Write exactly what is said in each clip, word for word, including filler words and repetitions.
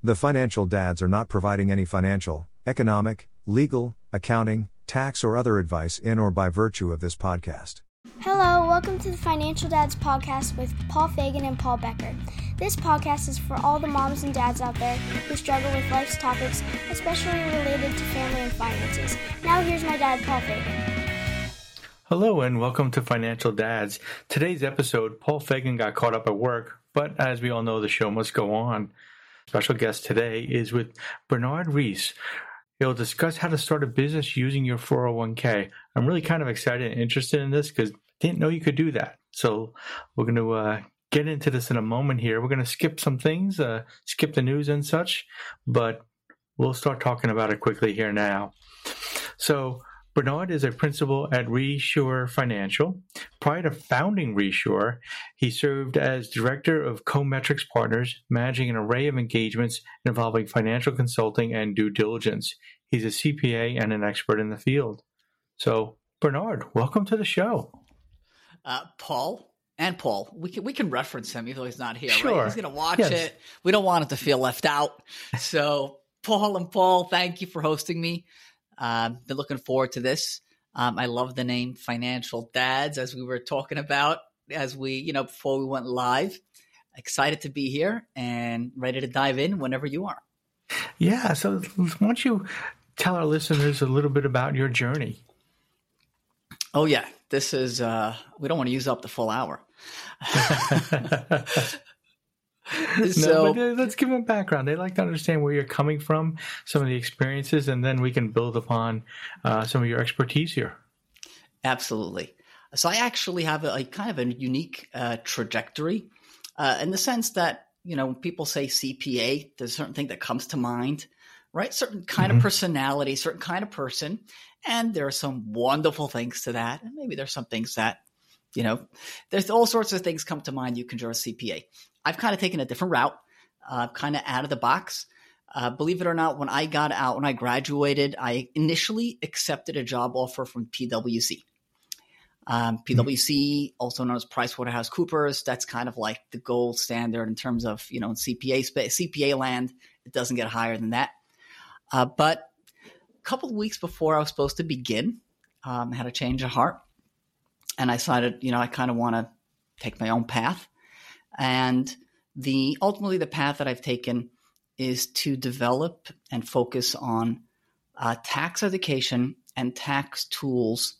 The financial dads are not providing any financial, economic, legal, accounting, tax or other advice in or by virtue of this podcast. Hello, welcome to the Financial Dads Podcast with Paul Fagan and Paul Becker. This podcast is for all the moms and dads out there who struggle with life's topics, especially related to family and finances. Now here's my dad, Paul Fagan. Hello and welcome to Financial Dads. Today's episode, Paul Fagan got caught up at work, but as we all know, the show must go on. Special guest today is with Bernard Reese. He'll discuss how to start a business using your four oh one k. I'm really kind of excited and interested in this because I didn't know you could do that. So we're going to uh, get into this in a moment here. We're going to skip some things, uh, skip the news and such, but we'll start talking about it quickly here now. So Bernard is a principal at ReSure Financial. Prior to founding ReSure, he served as director of CoMetrics Partners, managing an array of engagements involving financial consulting and due diligence. He's a C P A and an expert in the field. So, Bernard, welcome to the show. Uh, Paul and Paul, we can we can reference him even though he's not here. Sure. Right? He's going to watch yes. it. We don't want him to feel left out. So, Paul and Paul, thank you for hosting me. I've uh, been looking forward to this. Um, I love the name Financial Dads, as we were talking about, as we, you know, before we went live. Excited to be here and ready to dive in whenever you are. Yeah. So why don't you tell our listeners a little bit about your journey? Oh, yeah. This is, uh, we don't want to use up the full hour. So, no, but let's give them background. They like to understand where you're coming from, some of the experiences, and then we can build upon uh, some of your expertise here. Absolutely. So I actually have a, a kind of a unique uh, trajectory uh, in the sense that, you know, when people say C P A, there's a certain thing that comes to mind, right? Certain kind mm-hmm. of personality, certain kind of person. And there are some wonderful things to that. And maybe there's some things that, you know, there's all sorts of things come to mind. You can draw a C P A. I've kind of taken a different route, uh, kind of out of the box. Uh, believe it or not, when I got out, when I graduated, I initially accepted a job offer from P W C. Um, P W C, also known as PricewaterhouseCoopers, that's kind of like the gold standard in terms of, you know, in C P A space, C P A land. It doesn't get higher than that. Uh, but a couple of weeks before I was supposed to begin, um, I had a change of heart. And I decided, you know, I kind of want to take my own path. And the ultimately, the path that I've taken is to develop and focus on uh, tax education and tax tools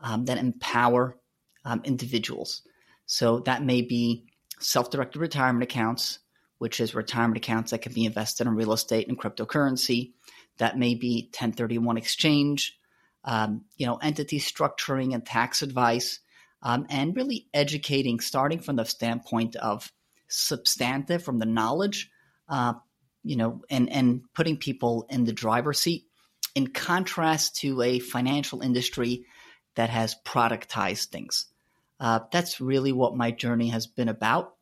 um, that empower um, individuals. So that may be self-directed retirement accounts, which is retirement accounts that can be invested in real estate and cryptocurrency. That may be ten thirty-one exchange, um, you know, entity structuring and tax advice. Um, and really educating, starting from the standpoint of substantive, from the knowledge, uh, you know, and, and putting people in the driver's seat, in contrast to a financial industry that has productized things. Uh, that's really what my journey has been about.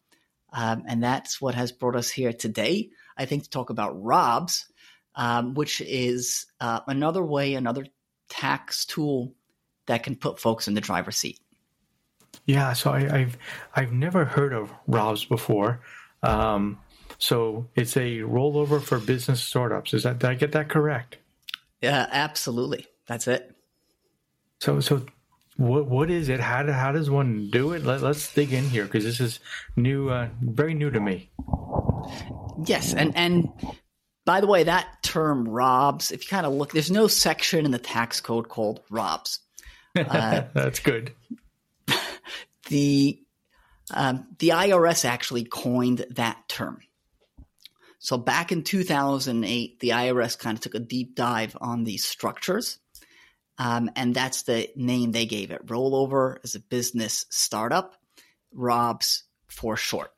Um, and that's what has brought us here today, I think, to talk about ROBS, um, which is uh, another way, another tax tool that can put folks in the driver's seat. Yeah, so I, I've I've never heard of ROBS before. Um, so it's a rollover for business startups. Is that did I get that correct? Yeah, absolutely. That's it. So so what what is it? How do, how does one do it? Let, let's dig in here because this is new, uh, very new to me. Yes, and and by the way, that term ROBS. If you kind of look, there's no section in the tax code called ROBS. Uh, That's good. The um, the I R S actually coined that term. So back in two thousand eight, the I R S kind of took a deep dive on these structures, um, and that's the name they gave it. Rollover is a business startup, ROBS for short.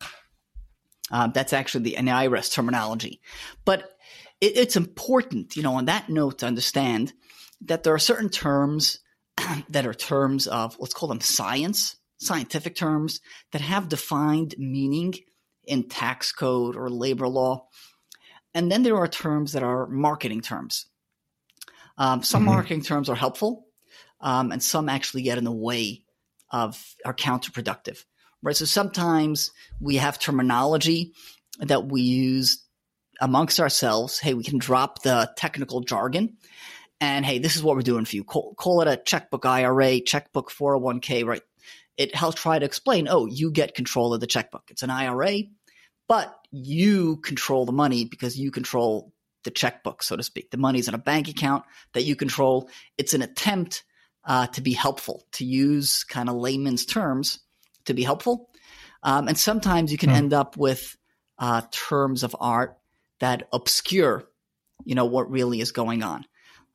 Um, that's actually the, an I R S terminology. But it, it's important, you know, on that note to understand that there are certain terms that are terms of, let's call them science, scientific terms that have defined meaning in tax code or labor law. And then there are terms that are marketing terms. Um, some mm-hmm. marketing terms are helpful, um, and some actually get in the way of are counterproductive. Right? So sometimes we have terminology that we use amongst ourselves, hey, we can drop the technical jargon. And hey, this is what we're doing for you. Call, call it a checkbook I R A, checkbook four oh one k, right? It helps try to explain, oh, you get control of the checkbook. It's an I R A, but you control the money because you control the checkbook, so to speak. The money's in a bank account that you control. It's an attempt uh, to be helpful, to use kind of layman's terms to be helpful. Um, and sometimes you can mm. end up with uh, terms of art that obscure, you know, what really is going on.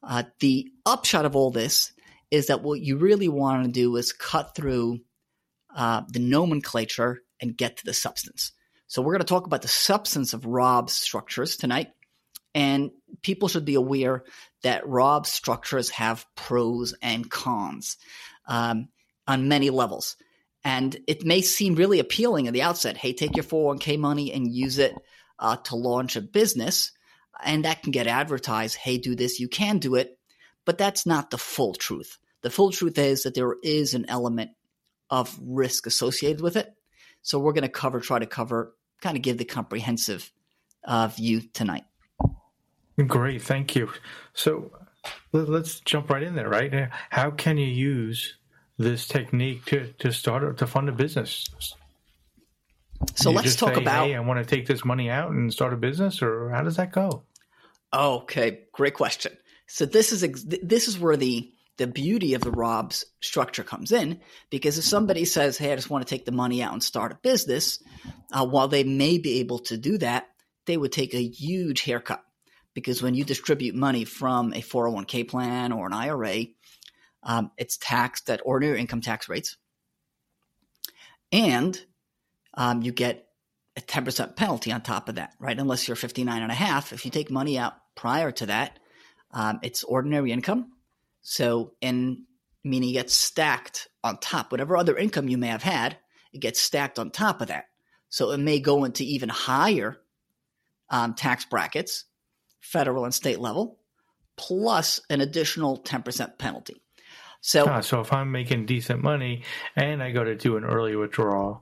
Uh, the upshot of all this is that what you really want to do is cut through uh, the nomenclature and get to the substance. So we're going to talk about the substance of ROBS structures tonight, and people should be aware that ROBS structures have pros and cons um, on many levels. And it may seem really appealing at the outset. Hey, take your four oh one k money and use it uh, to launch a business, and that can get advertised. Hey, do this. You can do it. But that's not the full truth. The full truth is that there is an element of risk associated with it. So we're going to cover, try to cover, kind of give the comprehensive uh, view tonight. Great. Thank you. So let's jump right in there, right? How can you use this technique to, to start to fund a business? So you let's talk say, about, hey, I want to take this money out and start a business, or how does that go? Okay. Great question. So this is this is where the, the beauty of the ROBS structure comes in, because if somebody says, hey, I just want to take the money out and start a business, uh, while they may be able to do that, they would take a huge haircut, because when you distribute money from a four oh one k plan or an I R A, um, it's taxed at ordinary income tax rates, and um, you get a ten percent penalty on top of that, right? Unless you're fifty-nine and a half, if you take money out prior to that, Um, it's ordinary income, so and meaning it gets stacked on top. Whatever other income you may have had, it gets stacked on top of that. So it may go into even higher um, tax brackets, federal and state level, plus an additional ten percent penalty. So, ah, so if I'm making decent money and I go to do an early withdrawal,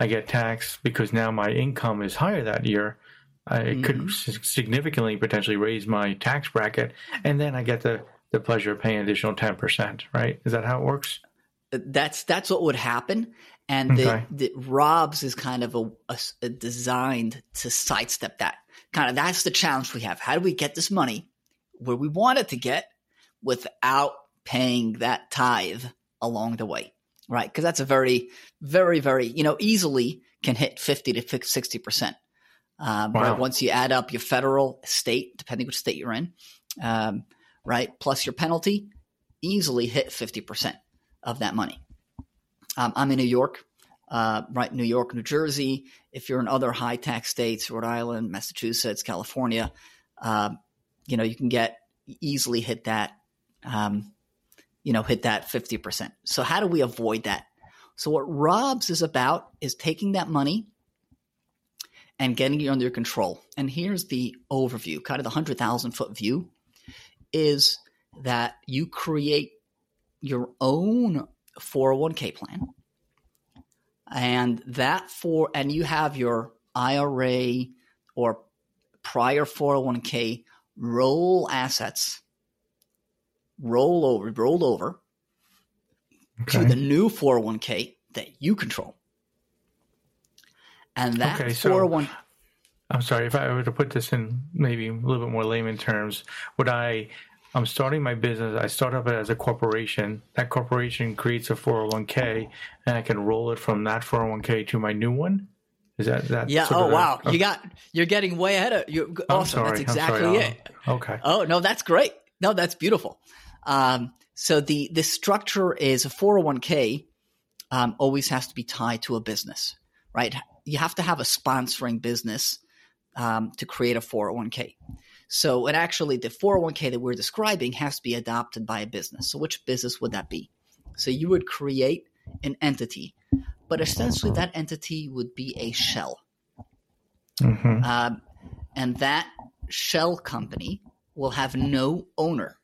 I get taxed because now my income is higher that year. I mm-hmm. could significantly potentially raise my tax bracket, and then I get the, the pleasure of paying an additional ten percent, right? Is that how it works? That's that's what would happen. And okay. the, the ROBS is kind of a, a, a designed to sidestep that. Kind of that's the challenge we have. How do we get this money where we want it to get without paying that tithe along the way, right? Because that's a very, very, very, you know, easily can hit fifty to sixty percent. Um, wow. Right, once you add up your federal, state, depending which state you're in, um, right, plus your penalty, easily hit fifty percent of that money. Um, I'm in New York, uh, right, New York, New Jersey. If you're in other high tax states, Rhode Island, Massachusetts, California, um, you know, you can get easily hit that, um, you know, hit that fifty percent. So how do we avoid that? So what ROBS is about is taking that money and getting it under control. And here's the overview, kind of the one hundred thousand foot view, is that you create your own four oh one k plan, and that for and you have your I R A or prior four oh one k roll assets roll over rolled over okay. to the new four oh one k that you control. And that okay, so, four oh one I'm sorry, if I were to put this in maybe a little bit more layman terms, would I, I'm starting my business, I start up as a corporation, that corporation creates a four oh one k, and I can roll it from that four oh one k to my new one? Is that that? Yeah, sort oh, of wow, a, you got, you're getting way ahead of, you're awesome, sorry, that's exactly I'm sorry, it. I'll, okay. Oh, no, that's great. No, that's beautiful. Um, so the, the structure is a four oh one k um, always has to be tied to a business, right? You have to have a sponsoring business um, to create a four oh one k. So it actually, the four oh one k that we're describing has to be adopted by a business. So which business would that be? So you would create an entity, but essentially that entity would be a shell. Mm-hmm. Um, and that shell company will have no owner,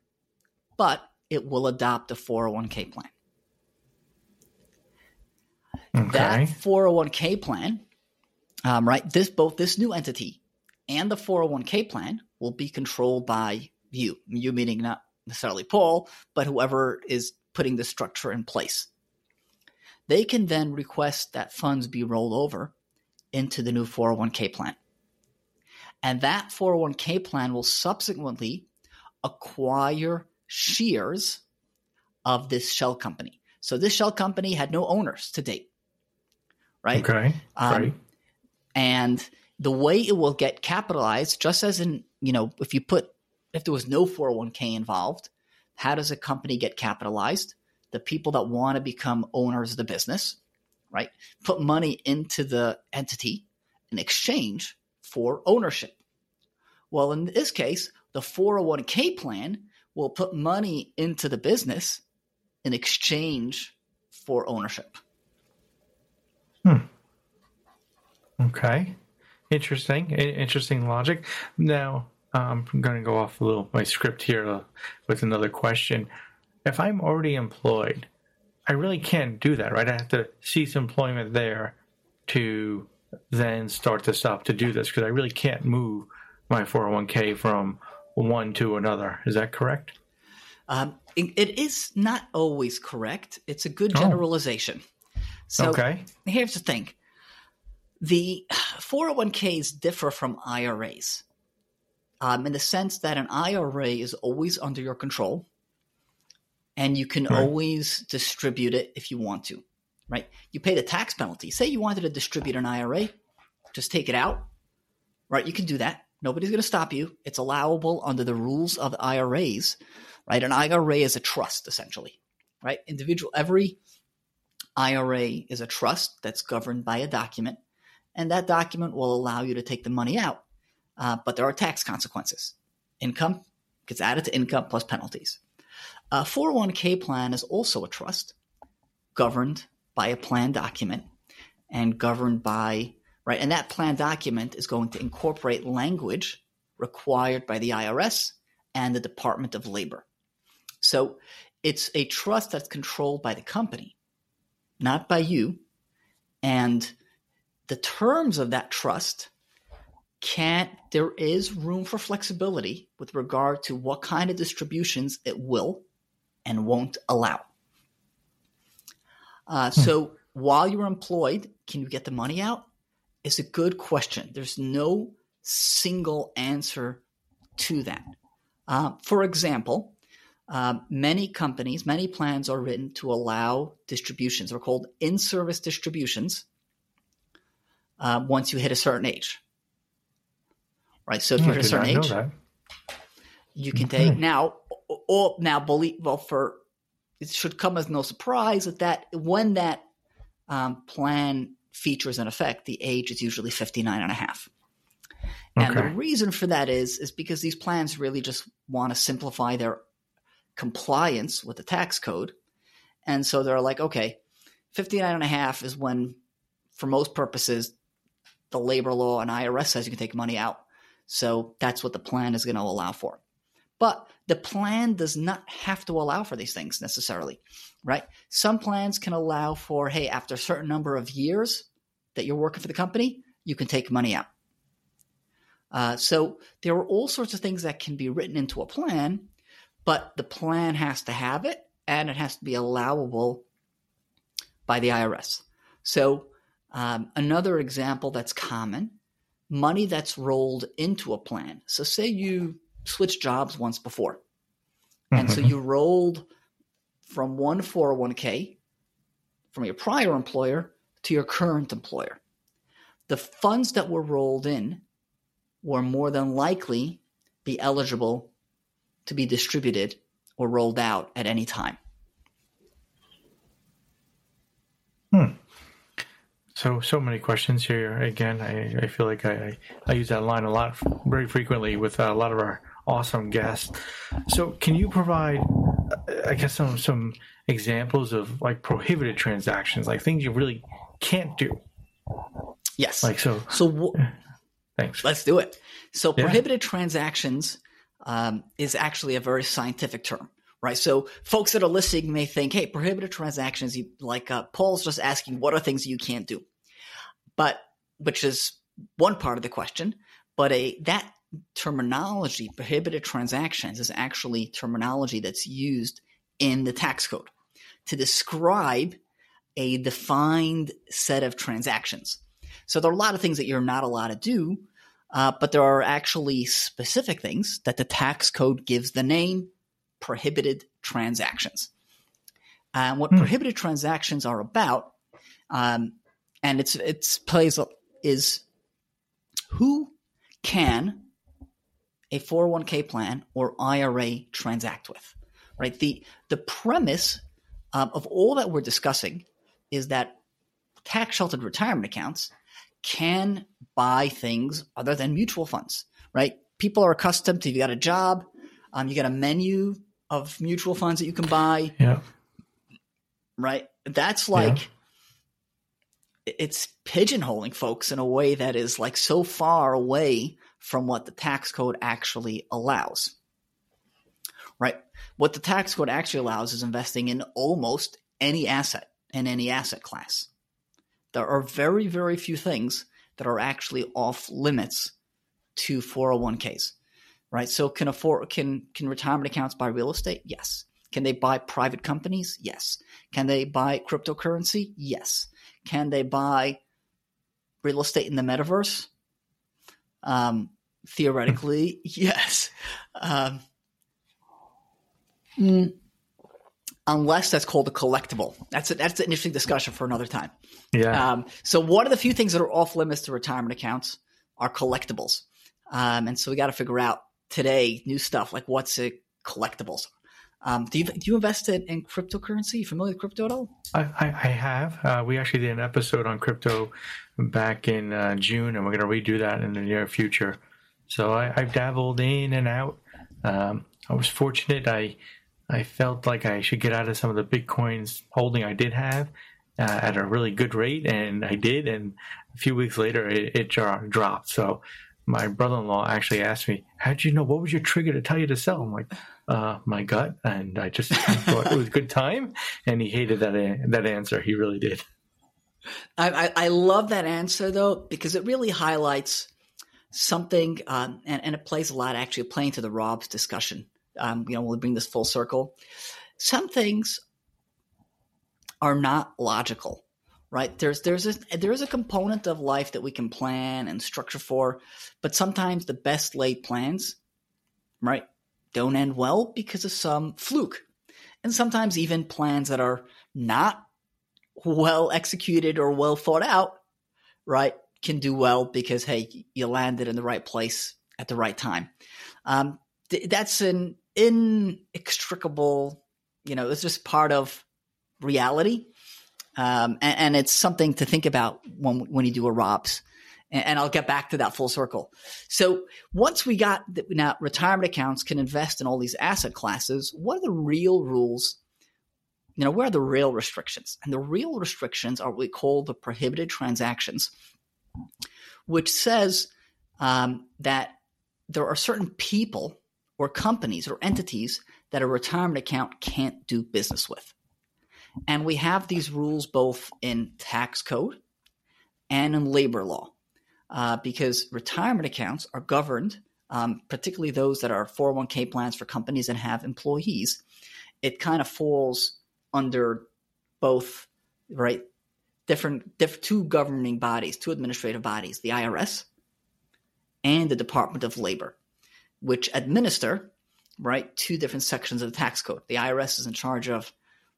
but it will adopt a four oh one k plan. Okay. That four oh one k plan, Um, right? This both this new entity and the four oh one k plan will be controlled by you, you meaning not necessarily Paul, but whoever is putting the structure in place. They can then request that funds be rolled over into the new four oh one k plan. And that four oh one k plan will subsequently acquire shares of this shell company. So this shell company had no owners to date, right? Okay. Um, right. And the way it will get capitalized, just as in, you know, if you put, if there was no four oh one k involved, how does a company get capitalized? The people that want to become owners of the business, right, put money into the entity in exchange for ownership. Well, in this case, the four oh one k plan will put money into the business in exchange for ownership. Hmm. Okay. Interesting. Interesting logic. Now, um, I'm going to go off a little my script here with another question. If I'm already employed, I really can't do that, right? I have to cease employment there to then start this up to do this, because I really can't move my four oh one k from one to another. Is that correct? Um, it, it is not always correct. It's a good generalization. Oh. So okay. Here's the thing. The four oh one k's differ from I R As um, in the sense that an I R A is always under your control. And you can right. always distribute it if you want to, right? You pay the tax penalty. Say you wanted to distribute an I R A, just take it out, right? You can do that. Nobody's going to stop you. It's allowable under the rules of the I R As, right? An I R A is a trust, essentially, right? Individual, every I R A is a trust that's governed by a document, and that document will allow you to take the money out. Uh, but there are tax consequences. Income gets added to income plus penalties. A four oh one k plan is also a trust governed by a plan document and governed by, right? And that plan document is going to incorporate language required by the I R S and the Department of Labor. So it's a trust that's controlled by the company, not by you. And the terms of that trust can't, there is room for flexibility with regard to what kind of distributions it will and won't allow. Uh, hmm. So while you're employed, can you get the money out? It's a good question. There's no single answer to that. Uh, for example, uh, many companies, many plans are written to allow distributions. They're called in-service distributions uh, once you hit a certain age. Right, so if you're at a certain age, you can take now. Or now, believe well for it should come as no surprise that, that when that um, plan features in effect, the age is usually fifty-nine and a half. And okay. the reason for that is is because these plans really just want to simplify their compliance with the tax code, and so they're like, okay, fifty-nine and a half is when, for most purposes, the labor law and I R S says you can take money out. So that's what the plan is going to allow for. But the plan does not have to allow for these things necessarily, right? Some plans can allow for, hey, after a certain number of years that you're working for the company, you can take money out. Uh, so there are all sorts of things that can be written into a plan, but the plan has to have it and it has to be allowable by the I R S. So um, another example that's common, money that's rolled into a plan. So say you switched jobs once before. And mm-hmm. so you rolled from one four oh one k from your prior employer to your current employer. The funds that were rolled in were more than likely be eligible to be distributed or rolled out at any time. Hmm. So, so many questions here. Again, I, I feel like I, I use that line a lot, very frequently with a lot of our awesome guests. So can you provide, I guess, some, some examples of like prohibited transactions, like things you really can't do? Yes. Like so. So w- thanks. Let's do it. So yeah. Prohibited transactions um, is actually a very scientific term. Right. So folks that are listening may think, hey, prohibited transactions, you, like uh, Paul's just asking, what are things you can't do? But which is one part of the question. But a that terminology, prohibited transactions, is actually terminology that's used in the tax code to describe a defined set of transactions. So there are a lot of things that you're not allowed to do, uh, but there are actually specific things that the tax code gives the name prohibited transactions. And what mm. prohibited transactions are about, um, and it's it's plays is who can a four oh one k plan or I R A transact with, right? The the premise um, of all that we're discussing is that tax-sheltered retirement accounts can buy things other than mutual funds, right? People are accustomed to, you got a job, um, you got a menu of mutual funds that you can buy. Yeah. Right? That's like yeah. it's pigeonholing folks in a way that is like so far away from what the tax code actually allows. Right? What the tax code actually allows is investing in almost any asset and any asset class. There are very, very few things that are actually off limits to four oh one k's, right? So can afford, can can retirement accounts buy real estate? Yes. Can they buy private companies? Yes. Can they buy cryptocurrency? Yes. Can they buy real estate in the metaverse? Um, theoretically, yes. Um, mm. Unless that's called a collectible. That's a, that's an interesting discussion for another time. Yeah. Um, so one of the few things that are off limits to retirement accounts are collectibles. Um, and so we got to figure out today new stuff like what's a collectibles. Um, do you do you invest in, in cryptocurrency? Are you familiar with crypto at all? I, I, I have. Uh, we actually did an episode on crypto back in uh, June, and we're going to redo that in the near future. So I, I've dabbled in and out. Um, I was fortunate. I I felt like I should get out of some of the Bitcoin's holding I did have uh, at a really good rate, and I did. And a few weeks later, it, it dropped. So my brother-in-law actually asked me, how did you know? What was your trigger to tell you to sell? I'm like, uh, my gut. And I just thought it was a good time. And he hated that a- that answer. He really did. I, I, I love that answer, though, because it really highlights something, um, and, and it plays a lot, actually, playing to the ROBS discussion. Um, you know, we'll bring this full circle. Some things are not logical, right? There's there's a, there is a component of life that we can plan and structure for, but sometimes the best laid plans, right, don't end well because of some fluke. And sometimes even plans that are not well executed or well thought out, right, can do well because, hey, you landed in the right place at the right time. Um, th- that's an inextricable, you know, it's just part of reality. Um, and, and it's something to think about when when you do a ROBS, and, and I'll get back to that full circle. So once we got the, now retirement accounts can invest in all these asset classes, what are the real rules? You know, where are the real restrictions? And the real restrictions are what we call the prohibited transactions, which says um, that there are certain people or companies or entities that a retirement account can't do business with. And we have these rules both in tax code and in labor law, uh, because retirement accounts are governed, um, particularly those that are four oh one k plans for companies and have employees. It kind of falls under both, right, different diff- two governing bodies, two administrative bodies, the I R S and the Department of Labor, which administer, right, two different sections of the tax code. The I R S is in charge of,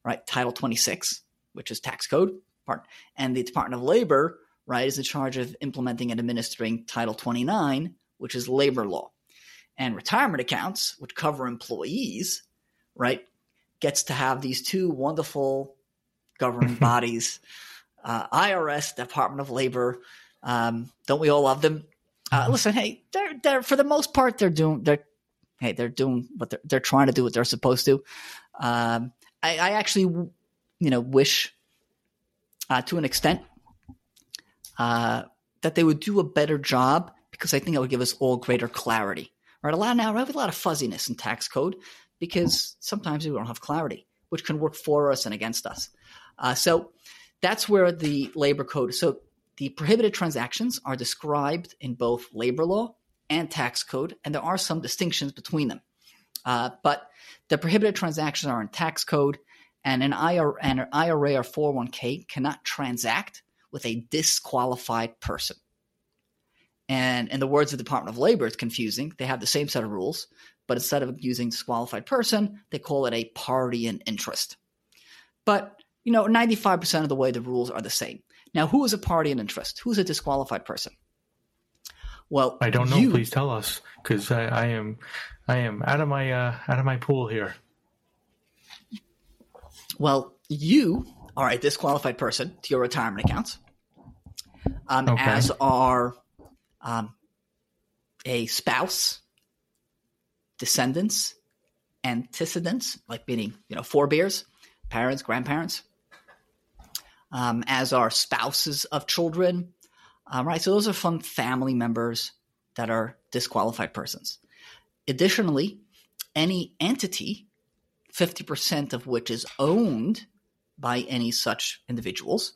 right, Title twenty-six, which is tax code part, and the Department of Labor, right, is in charge of implementing and administering Title twenty-nine, which is labor law. And retirement accounts, which cover employees, right, gets to have these two wonderful governing bodies, uh, I R S, Department of Labor. Um, don't we all love them? Uh, listen, hey, they're they're for the most part they're doing they're hey they're doing what they're they're trying to do what they're supposed to. Um, I, I actually, you know, wish uh, to an extent uh, that they would do a better job, because I think that would give us all greater clarity. Right? A lot now, right? A lot of fuzziness in tax code because sometimes we don't have clarity, which can work for us and against us. Uh, so that's where the labor code. So the prohibited transactions are described in both labor law and tax code, and there are some distinctions between them. Uh, but the prohibited transactions are in tax code, and an I R A, and an I R A or four oh one k cannot transact with a disqualified person. And in the words of the Department of Labor, it's confusing. They have the same set of rules, but instead of using disqualified person, they call it a party in interest. But, you know, ninety-five percent of the way the rules are the same. Now, who is a party in interest? Who's a disqualified person? Well, I don't know. You, please tell us, because I, I am, I am out of my uh, out of my pool here. Well, you are a disqualified person to your retirement accounts, um, okay. as are um, a spouse, descendants, antecedents, like meaning you know forebears, parents, grandparents. Um, as are spouses of children, um, right? So those are from family members that are disqualified persons. Additionally, any entity, fifty percent of which is owned by any such individuals,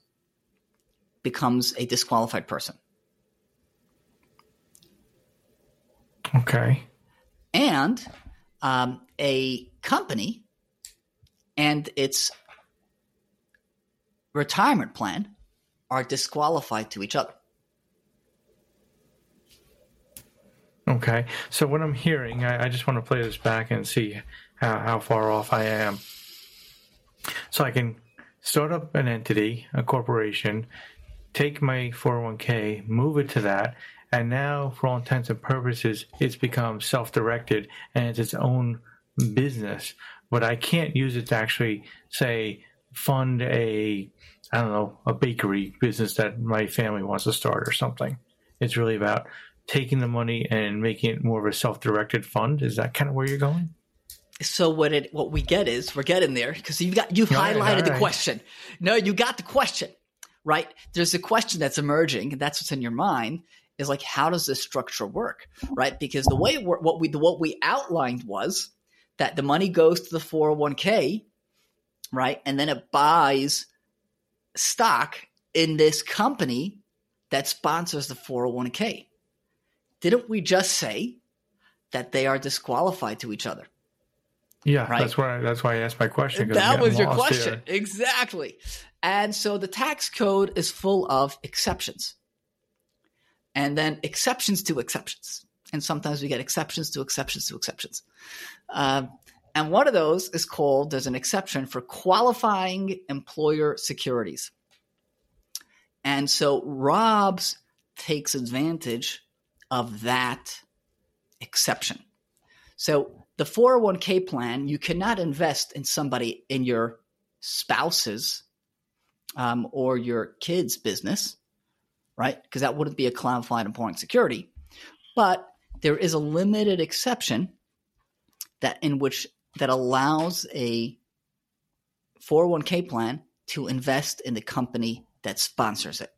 becomes a disqualified person. Okay. And um, a company and its retirement plan are disqualified to each other. Okay. So what I'm hearing, I, I just want to play this back and see how, how far off I am. So I can start up an entity, a corporation, take my four oh one k, move it to that, and now for all intents and purposes, it's become self-directed and it's its own business. But I can't use it to actually say, fund a, I don't know, a bakery business that my family wants to start or something. It's really about taking the money and making it more of a self-directed fund. Is that kind of where you're going? So what it what we get is we're getting there because you've got you've all highlighted right, right. the question. No, you got the question, right? There's a question that's emerging, and that's what's in your mind is like, how does this structure work, right? Because the way it worked, what we what we outlined was that the money goes to the four oh one k. Right. And then it buys stock in this company that sponsors the four oh one k. Didn't we just say that they are disqualified to each other? Yeah, right? that's why that's why I asked my question. That was your question. Here. Exactly. And so the tax code is full of exceptions. And then exceptions to exceptions. And sometimes we get exceptions to exceptions to exceptions. Um And one of those is called, there's an exception for qualifying employer securities. And so ROBS takes advantage of that exception. So the four oh one k plan, you cannot invest in somebody in your spouse's um, or your kid's business, right? Because that wouldn't be a qualified employing security. But there is a limited exception that in which that allows a four oh one k plan to invest in the company that sponsors it.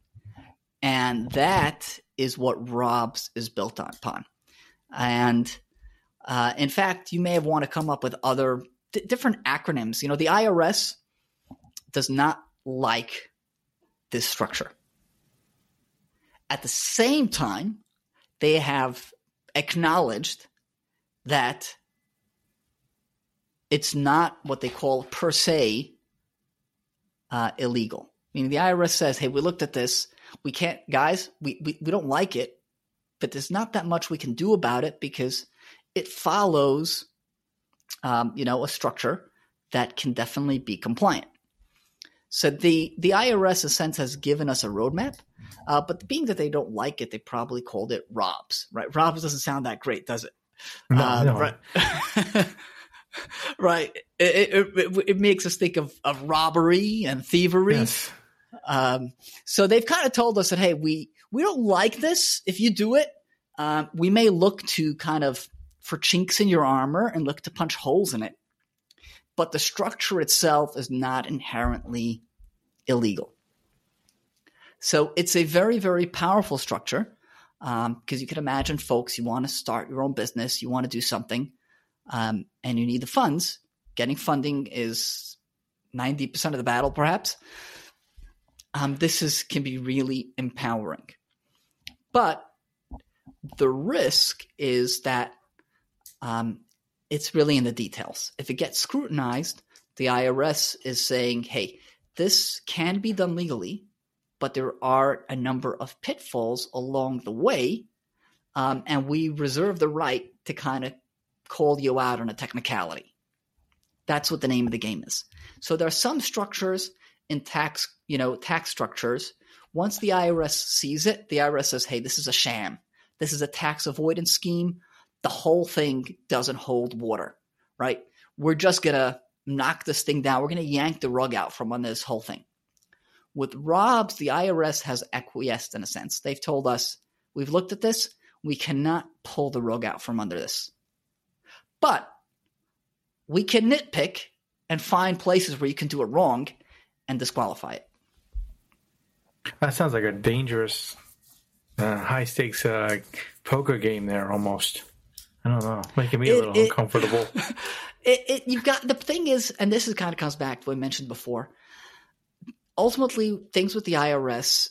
And that is what ROBS is built upon. And uh, in fact, you may have want to come up with other d- different acronyms. You know, the I R S does not like this structure. At the same time, they have acknowledged that it's not what they call per se uh, illegal. I mean, the I R S says, hey, we looked at this. We can't – guys, we, we, we don't like it, but there's not that much we can do about it because it follows um, you know, a structure that can definitely be compliant. So the, the I R S, in a sense, has given us a roadmap, uh, but being that they don't like it, they probably called it ROBS, right? ROBS doesn't sound that great, does it? No, uh, no. Right. Right. It, it, it makes us think of, of robbery and thievery. Yes. Um, so they've kind of told us that, hey, we, we don't like this. If you do it, um, we may look to kind of for chinks in your armor and look to punch holes in it. But the structure itself is not inherently illegal. So it's a very, very powerful structure because um, you can imagine folks, you want to start your own business, you want to do something. Um, and you need the funds. Getting funding is ninety percent of the battle, perhaps. Um, this is can be really empowering. But The risk is that um, it's really in the details. If it gets scrutinized, the I R S is saying, hey, this can be done legally, but there are a number of pitfalls along the way, um, and we reserve the right to kind of call you out on a technicality. That's what the name of the game is. So there are some structures in tax, you know, tax structures. Once the I R S sees it, the I R S says, hey, this is a sham. This is a tax avoidance scheme. The whole thing doesn't hold water, right? We're just going to knock this thing down. We're going to yank the rug out from under this whole thing. With ROBS, the I R S has acquiesced in a sense. They've told us, we've looked at this. We cannot pull the rug out from under this. But we can nitpick and find places where you can do it wrong and disqualify it. That sounds like a dangerous, uh, high-stakes uh, poker game there almost. I don't know. Making me it, a little it, uncomfortable. It, it, you've got – the thing is – and this is kind of comes back to what I mentioned before. Ultimately, things with the I R S,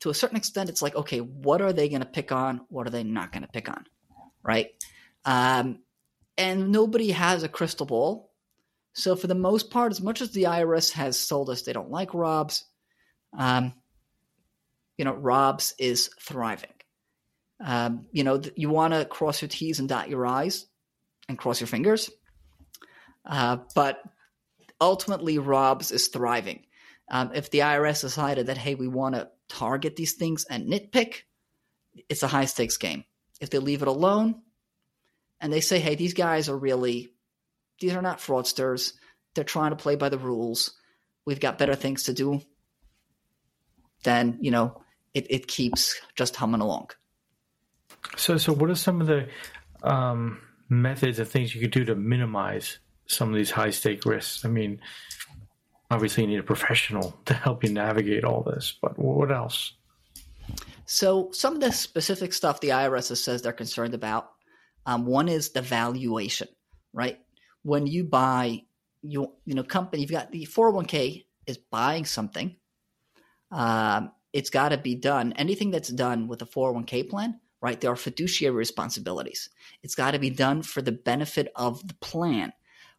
to a certain extent, it's like, okay, what are they going to pick on? What are they not going to pick on, right? Um, and nobody has a crystal ball. So for the most part, as much as the I R S has told us they don't like ROBS, Um, you know, ROBS is thriving. Um, you know, th- you want to cross your T's and dot your I's and cross your fingers. Uh, but ultimately, ROBS is thriving. Um, if the I R S decided that, hey, we want to target these things and nitpick, it's a high stakes game. If they leave it alone and they say, hey, these guys are really, these are not fraudsters. They're trying to play by the rules. We've got better things to do. Then, you know, it, it keeps just humming along. So so what are some of the um, methods and things you could do to minimize some of these high-stake risks? I mean, obviously you need a professional to help you navigate all this, but what else? So some of the specific stuff the I R S says they're concerned about, um, one is the valuation, right? When you buy, you, you know, company, you've got the four oh one k is buying something. Um, it's got to be done. Anything that's done with a four oh one k plan, right? There are fiduciary responsibilities. It's got to be done for the benefit of the plan,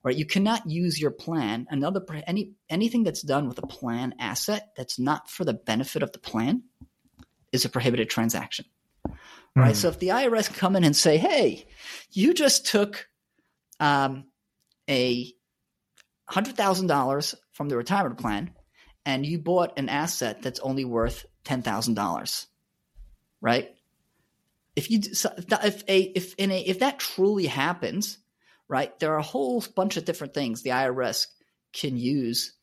right? You cannot use your plan. Another any anything that's done with a plan asset that's not for the benefit of the plan is a prohibited transaction, right? Mm. So if the I R S come in and say, "Hey, you just took um, a hundred thousand dollars from the retirement plan." And you bought an asset that's only worth ten thousand dollars, right? If you if a if in a if that truly happens, right? There are a whole bunch of different things the I R S can use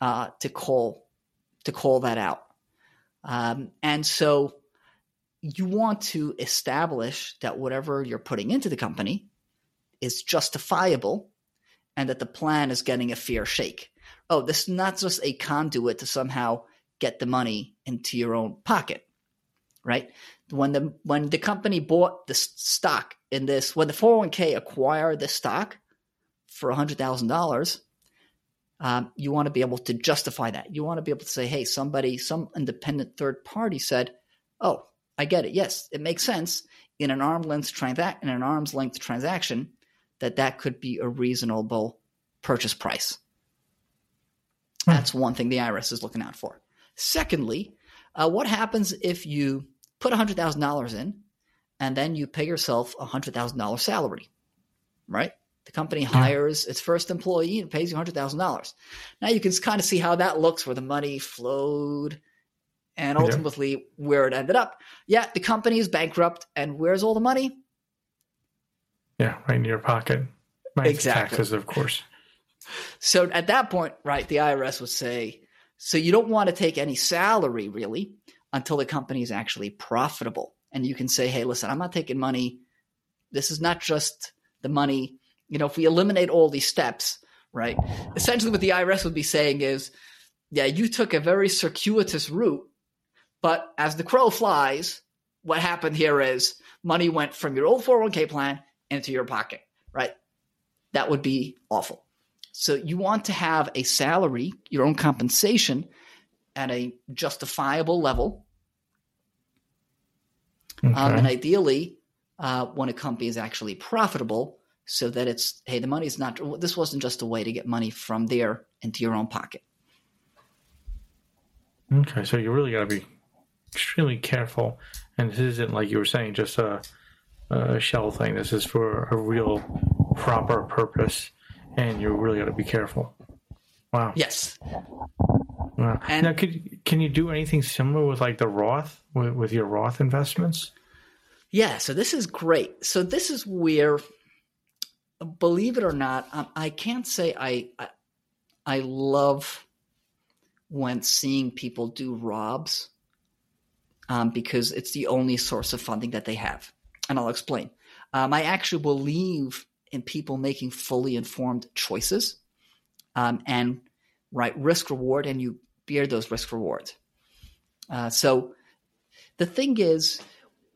uh, to call to call that out, um, and so you want to establish that whatever you're putting into the company is justifiable, and that the plan is getting a fair shake. Oh, this is not just a conduit to somehow get the money into your own pocket, right? When the when the company bought the stock in this, when the four oh one k acquired the stock for one hundred thousand dollars, um, you want to be able to justify that. You want to be able to say, hey, somebody, some independent third party said, oh, I get it. Yes, it makes sense in an arm's length transac- in an arm's length transaction that that could be a reasonable purchase price. That's one thing the I R S is looking out for. Secondly, uh, what happens if you put one hundred thousand dollars in and then you pay yourself a one hundred thousand dollars salary, right? The company yeah. hires its first employee and pays you one hundred thousand dollars. Now you can kind of see how that looks, where the money flowed and ultimately yeah. where it ended up. Yeah, the company is bankrupt, and where's all the money? Yeah, right in your pocket. Minus exactly. Taxes, of course. So at that point, right, the I R S would say, so you don't want to take any salary really until the company is actually profitable. And you can say, hey, listen, I'm not taking money. This is not just the money. You know, if we eliminate all these steps, right, essentially what the I R S would be saying is, yeah, you took a very circuitous route, but as the crow flies, what happened here is money went from your old four oh one k plan into your pocket, right? That would be awful. So you want to have a salary, your own compensation, at a justifiable level. Okay. Um, and ideally, uh, when a company is actually profitable, so that it's, hey, the money's not, this wasn't just a way to get money from there into your own pocket. Okay, so you really got to be extremely careful. And this isn't, like you were saying, just a, a shell thing. This is for a real proper purpose, and you really got to be careful. Wow. Yes. Wow. And now, could, can you do anything similar with like the Roth, with, with your Roth investments? Yeah, so this is great. So this is where, believe it or not, um, I can't say I, I I love when seeing people do R O B S um, because it's the only source of funding that they have. And I'll explain. Um, I actually believe in people making fully informed choices um, and right risk reward, and you bear those risk rewards. Uh, so the thing is,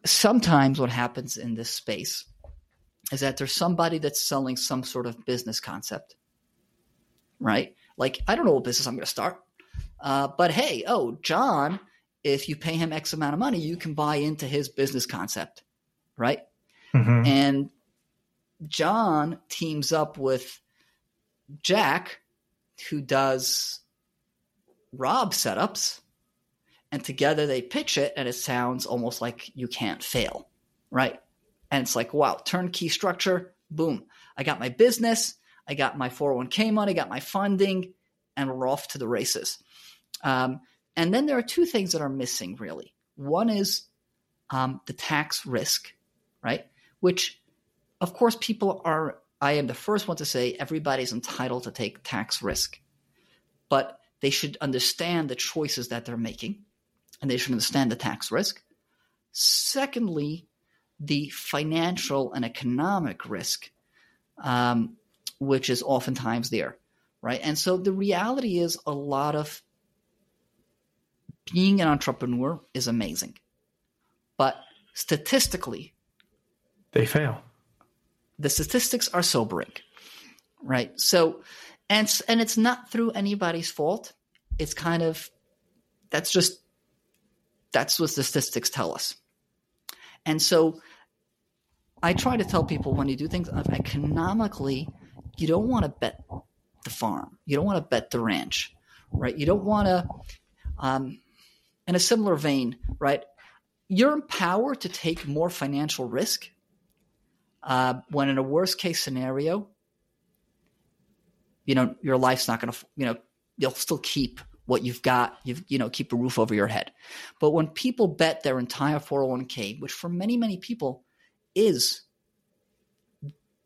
sometimes what happens in this space is that there's somebody that's selling some sort of business concept, right? Like, I don't know what business I'm going to start, uh, but hey, oh, John, if you pay him X amount of money, you can buy into his business concept, right? Mm-hmm. And John teams up with Jack, who does Rob setups, and together they pitch it, and it sounds almost like you can't fail, right? And it's like, wow, turnkey structure, boom. I got my business, I got my four oh one k money, I got my funding, and we're off to the races. Um, and then there are two things that are missing, really. One is um, the tax risk, right? Which, of course, people are – I am the first one to say everybody's entitled to take tax risk. But they should understand the choices that they're making, and they should understand the tax risk. Secondly, the financial and economic risk, um, which is oftentimes there, right? And so the reality is a lot of being an entrepreneur is amazing, but statistically, they fail. The statistics are sobering, right? So, and, and it's not through anybody's fault. It's kind of, that's just, that's what the statistics tell us. And so I try to tell people when you do things economically, you don't want to bet the farm. You don't want to bet the ranch, right? You don't want to, um, in a similar vein, right? You're empowered to take more financial risk uh, when in a worst case scenario, you know, your life's not going to, you know, you'll still keep what you've got, you've, you know, keep a roof over your head. But when people bet their entire four oh one k, which for many, many people is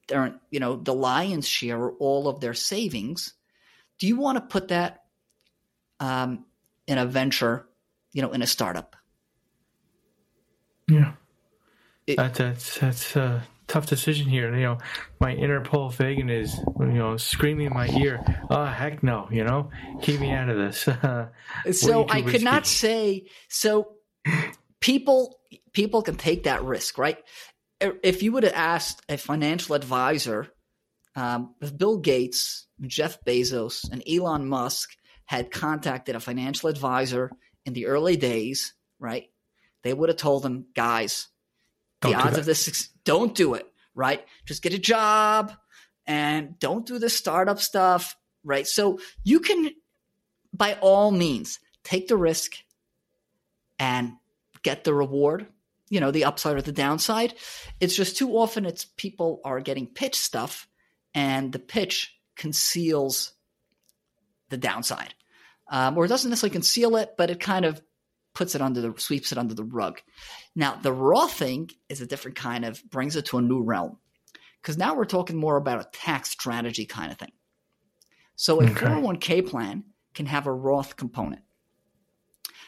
their, you know, the lion's share or all of their savings, do you want to put that um, in a venture, you know, in a startup? Yeah. It, that, that's, that's a tough decision here. You know, my inner Paul Fagan is, you know, screaming in my ear, oh, heck no, you know, keep me out of this. So I could not say, so people, people can take that risk, right? If you would have asked a financial advisor, um, if Bill Gates, Jeff Bezos, and Elon Musk had contacted a financial advisor in the early days, right? They would have told them, guys, the odds of this, don't do it, right? Just get a job and don't do the startup stuff, right? So you can, by all means, take the risk and get the reward, you know, the upside or the downside. It's just too often it's people are getting pitched stuff and the pitch conceals the downside. Um, or it doesn't necessarily conceal it, but it kind of puts it under the, sweeps it under the rug. Now, the raw thing is a different kind of, brings it to a new realm, because now we're talking more about a tax strategy kind of thing. So a okay. four oh one k plan can have a Roth component.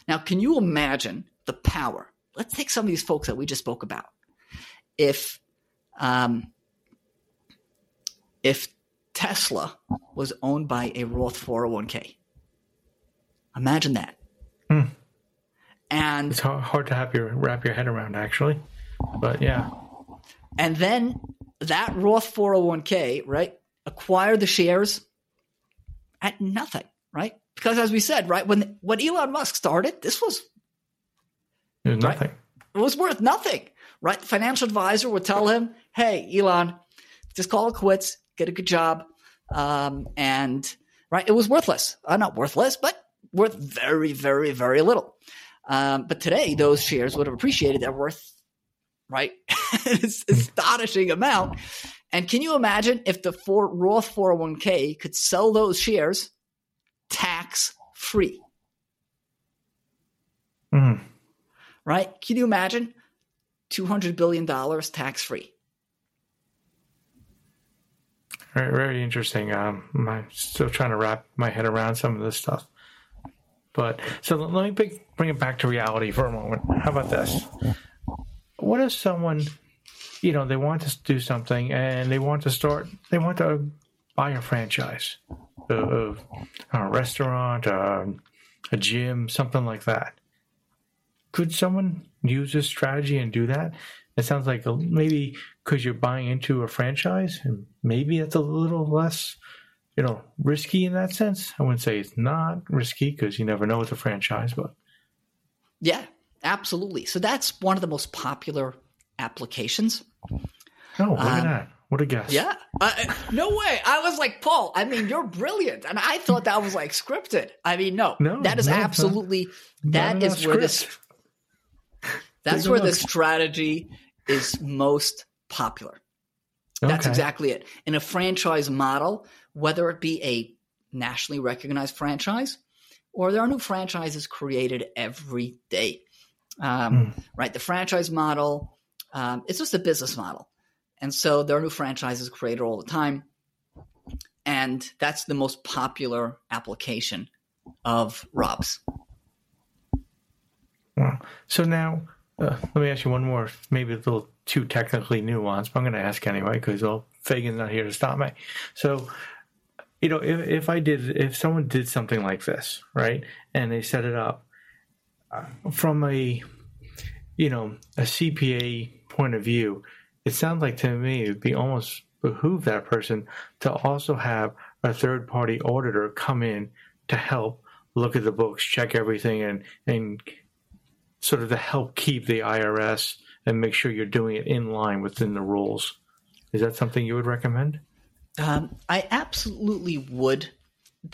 Now, can you imagine the power? Let's take some of these folks that we just spoke about. If, um, if Tesla was owned by a Roth four oh one k, imagine that. Mm. And it's hard to have your, wrap your head around, actually, but yeah. And then that Roth four oh one k, right, acquire the shares at nothing, right? Because as we said, right, when when Elon Musk started, this was, was nothing. Right? It was worth nothing, right? The financial advisor would tell him, hey, Elon, just call it quits, get a good job. Um, and right, it was worthless. Uh, not worthless, but worth very, very, very little. Um, but today, those shares would have appreciated their worth, right? It's an astonishing amount. And can you imagine if the for, Roth four oh one k could sell those shares tax-free? Mm. Right? Can you imagine two hundred billion dollars tax-free? Very, very interesting. Um, I'm still trying to wrap my head around some of this stuff. But so let me bring, bring it back to reality for a moment. How about this? What if someone, you know, they want to do something and they want to start, they want to buy a franchise of a restaurant, a, a gym, something like that. Could someone use this strategy and do that? It sounds like maybe because you're buying into a franchise, and maybe that's a little less, you know, risky in that sense. I wouldn't say it's not risky because you never know with a franchise, but yeah, absolutely. So that's one of the most popular applications. Oh, look um, at that. What a guess. Yeah. Uh, no way. I was like, Paul, I mean, you're brilliant. And I thought that was like scripted. I mean, no, no that is no, absolutely, not, that not is where this, that's where the strategy is most popular. That's okay. Exactly it. In a franchise model, whether it be a nationally recognized franchise or there are new franchises created every day, um, mm. right? The franchise model, um, it's just a business model. And so there are new franchises created all the time. And that's the most popular application of ROBS. Wow. So now uh, let me ask you one more, maybe a little too technically nuanced, but I'm going to ask anyway because well, Fagan's not here to stop me. So, you know, if, if I did, if someone did something like this, right, and they set it up uh, from a, you know, a C P A point of view, it sounds like to me it would be almost behoove that person to also have a third-party auditor come in to help look at the books, check everything, and and sort of to help keep the I R S and make sure you're doing it in line within the rules. Is that something you would recommend? Um, I absolutely would.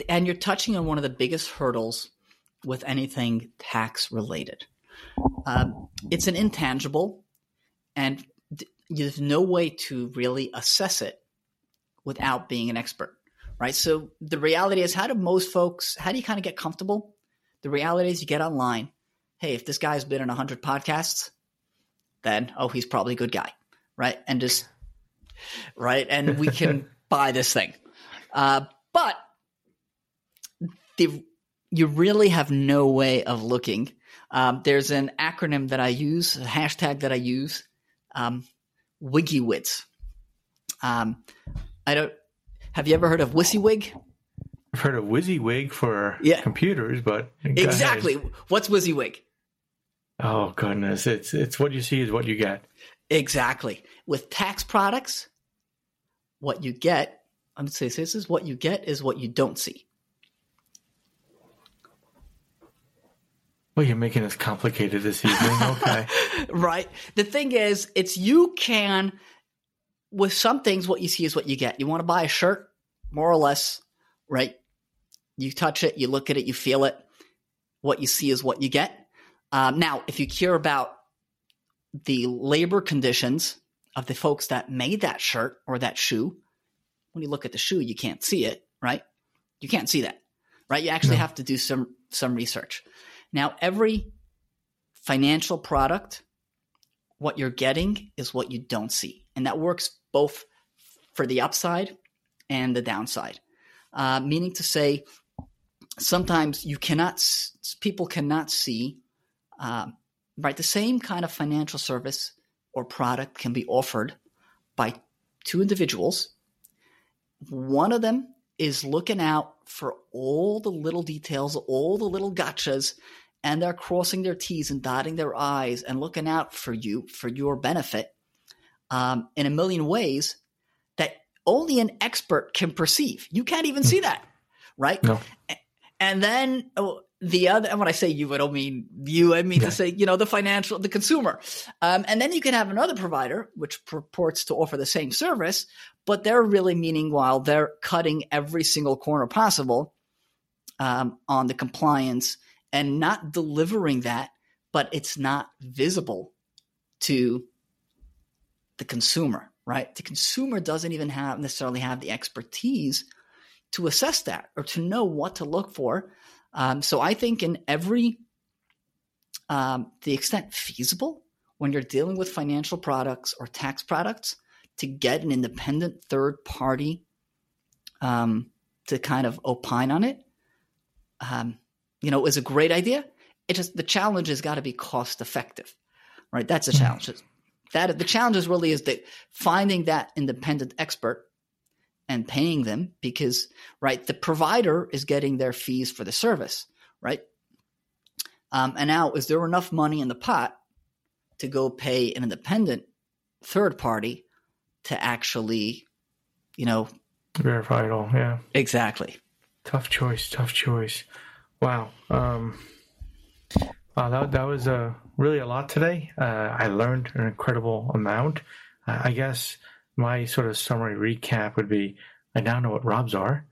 And you're touching on one of the biggest hurdles with anything tax-related. Um, it's an intangible, and there's no way to really assess it without being an expert, right? So the reality is, how do most folks, how do you kind of get comfortable? The reality is you get online. Hey, if this guy's been in one hundred podcasts, then, oh, he's probably a good guy, right? And just, right? And we can buy this thing. Uh, but the, you really have no way of looking. Um, there's an acronym that I use, a hashtag that I use, um, WIGIWIDS. Um, I don't. Have you ever heard of WYSIWYG? I've heard of WYSIWYG for yeah. computers, but exactly. Ahead. What's WYSIWYG? Oh goodness, it's it's what you see is what you get. Exactly. With tax products, what you get. I'm going to say this is what you get is what you don't see. Well, you're making this complicated this evening. Okay. Right. The thing is, it's you can, with some things, what you see is what you get. You want to buy a shirt, more or less, right? You touch it, you look at it, you feel it. What you see is what you get. Um, now, if you care about the labor conditions of the folks that made that shirt or that shoe, when you look at the shoe, you can't see it, right? You can't see that, right? You actually no. have to do some some research. Now, every financial product, what you're getting is what you don't see. And that works both for the upside and the downside. Uh, meaning to say, sometimes you cannot, people cannot see, um, right? The same kind of financial service or product can be offered by two individuals. One of them is looking out for all the little details, all the little gotchas, and they're crossing their T's and dotting their I's and looking out for you, for your benefit, um, in a million ways that only an expert can perceive. You can't even see that, right? No. And then The other, and when I say you, I don't mean you, I mean yeah. to say, you know, the financial, the consumer. Um, and then you can have another provider, which purports to offer the same service, but they're really meaning while they're cutting every single corner possible um, on the compliance and not delivering that, but it's not visible to the consumer, right? The consumer doesn't even have necessarily have the expertise to assess that or to know what to look for. Um, so I think in every, um, the extent feasible, when you're dealing with financial products or tax products, to get an independent third party um, to kind of opine on it, um, you know, is a great idea. It just the challenge has got to be cost effective, right? That's the challenge. That the challenge is really is that finding that independent expert and paying them, because right, the provider is getting their fees for the service, right? Um, and now, is there enough money in the pot to go pay an independent third party to actually, you know, verify it all? Yeah, exactly. Tough choice. Tough choice. Wow. Um, wow. That that was a really a lot today. Uh, I learned an incredible amount. Uh, I guess. My sort of summary recap would be, I now know what ROBS are.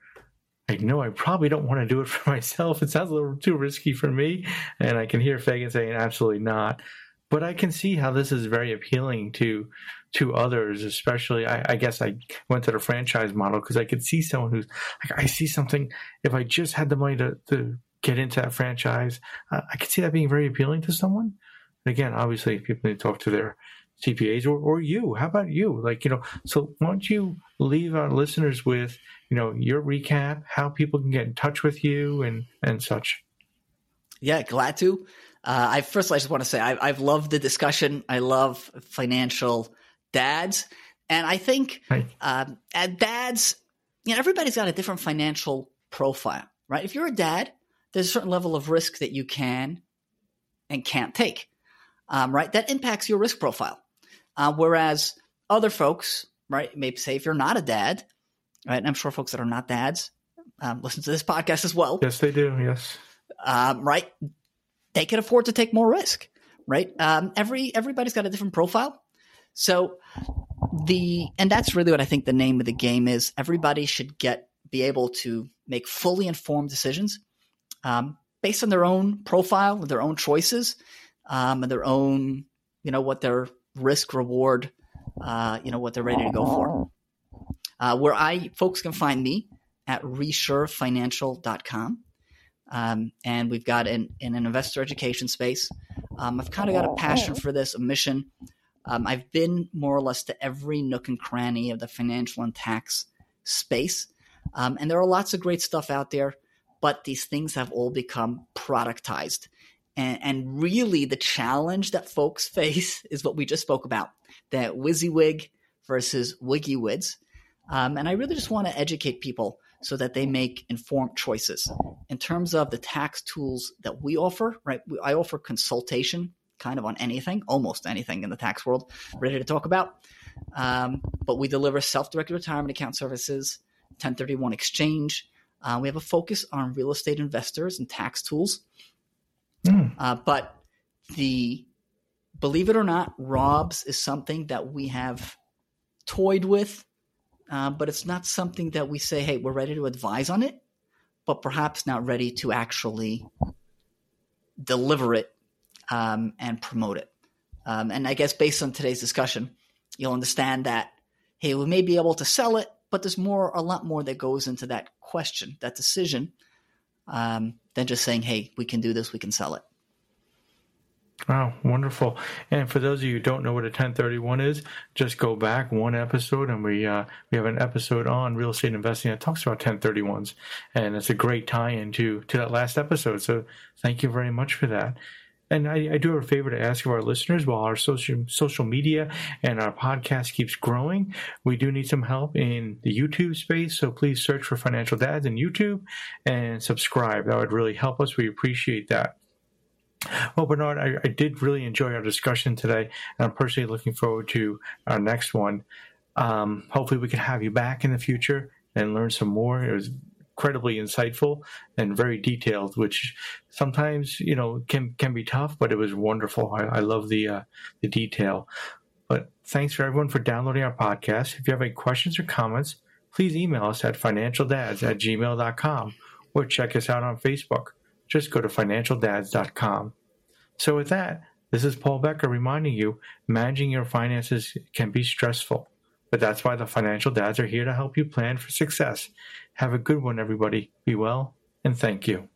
I know I probably don't want to do it for myself. It sounds a little too risky for me. And I can hear Fagan saying, absolutely not. But I can see how this is very appealing to to others, especially, I, I guess I went to the franchise model because I could see someone who's like, I see something. If I just had the money to, to get into that franchise, uh, I could see that being very appealing to someone. And again, obviously, people need to talk to their C P As or, or you. How about you? Like, you know, so why don't you leave our listeners with, you know, your recap, how people can get in touch with you and, and such. Yeah, glad to. Uh, I first, I just want to say I, I've loved the discussion. I love financial dads. And I think right. um, at dads, you know, everybody's got a different financial profile, right? If you're a dad, there's a certain level of risk that you can and can't take, um, right? That impacts your risk profile. Uh, whereas other folks, right, may say if you're not a dad, right, and I'm sure folks that are not dads um, listen to this podcast as well. Yes, they do. Yes. Um, right. They can afford to take more risk, right? Um, every everybody's got a different profile. So the – and that's really what I think the name of the game is. Everybody should get be able to make fully informed decisions um, based on their own profile, their own choices, um, and their own – you know, what their – risk reward, uh, you know, what they're ready to go for. Uh, where I folks can find me at resure financial dot com. Um, and we've got an, in an investor education space. Um, I've kind of got a passion for this, a mission. Um, I've been more or less to every nook and cranny of the financial and tax space. Um, and there are lots of great stuff out there, but these things have all become productized. And really the challenge that folks face is what we just spoke about, that WYSIWYG versus WIGIWIDS. Um, and I really just want to educate people so that they make informed choices. In terms of the tax tools that we offer, right? I offer consultation kind of on anything, almost anything in the tax world, ready to talk about. Um, but we deliver self-directed retirement account services, ten thirty-one exchange. Uh, we have a focus on real estate investors and tax tools. Mm. Uh, but the believe it or not, ROBS is something that we have toyed with, uh, but it's not something that we say, hey, we're ready to advise on it, but perhaps not ready to actually deliver it um, and promote it. Um, and I guess based on today's discussion, you'll understand that, hey, we may be able to sell it, but there's more, a lot more that goes into that question, that decision. Um, than just saying, hey, we can do this, we can sell it. Wow, wonderful. And for those of you who don't know what a ten thirty-one is, just go back one episode and we uh, we have an episode on real estate investing that talks about ten thirty-ones. And it's a great tie-in to, to that last episode. So thank you very much for that. And I, I do have a favor to ask of our listeners. While our social social media and our podcast keeps growing, we do need some help in the YouTube space. So please search for Financial Dads in YouTube and subscribe. That would really help us. We appreciate that. Well, Bernard, I, I did really enjoy our discussion today, and I'm personally looking forward to our next one. Um, hopefully we can have you back in the future and learn some more. It was incredibly insightful and very detailed, which sometimes, you know, can can be tough, but it was wonderful. I, I love the uh, the detail. But thanks for everyone for downloading our podcast. If you have any questions or comments, please email us at financialdads at gmail dot com or check us out on Facebook. Just go to financialdads dot com. So with that, this is Paul Becker reminding you, managing your finances can be stressful, but that's why the Financial Dads are here to help you plan for success. Have a good one, everybody. Be well, and thank you.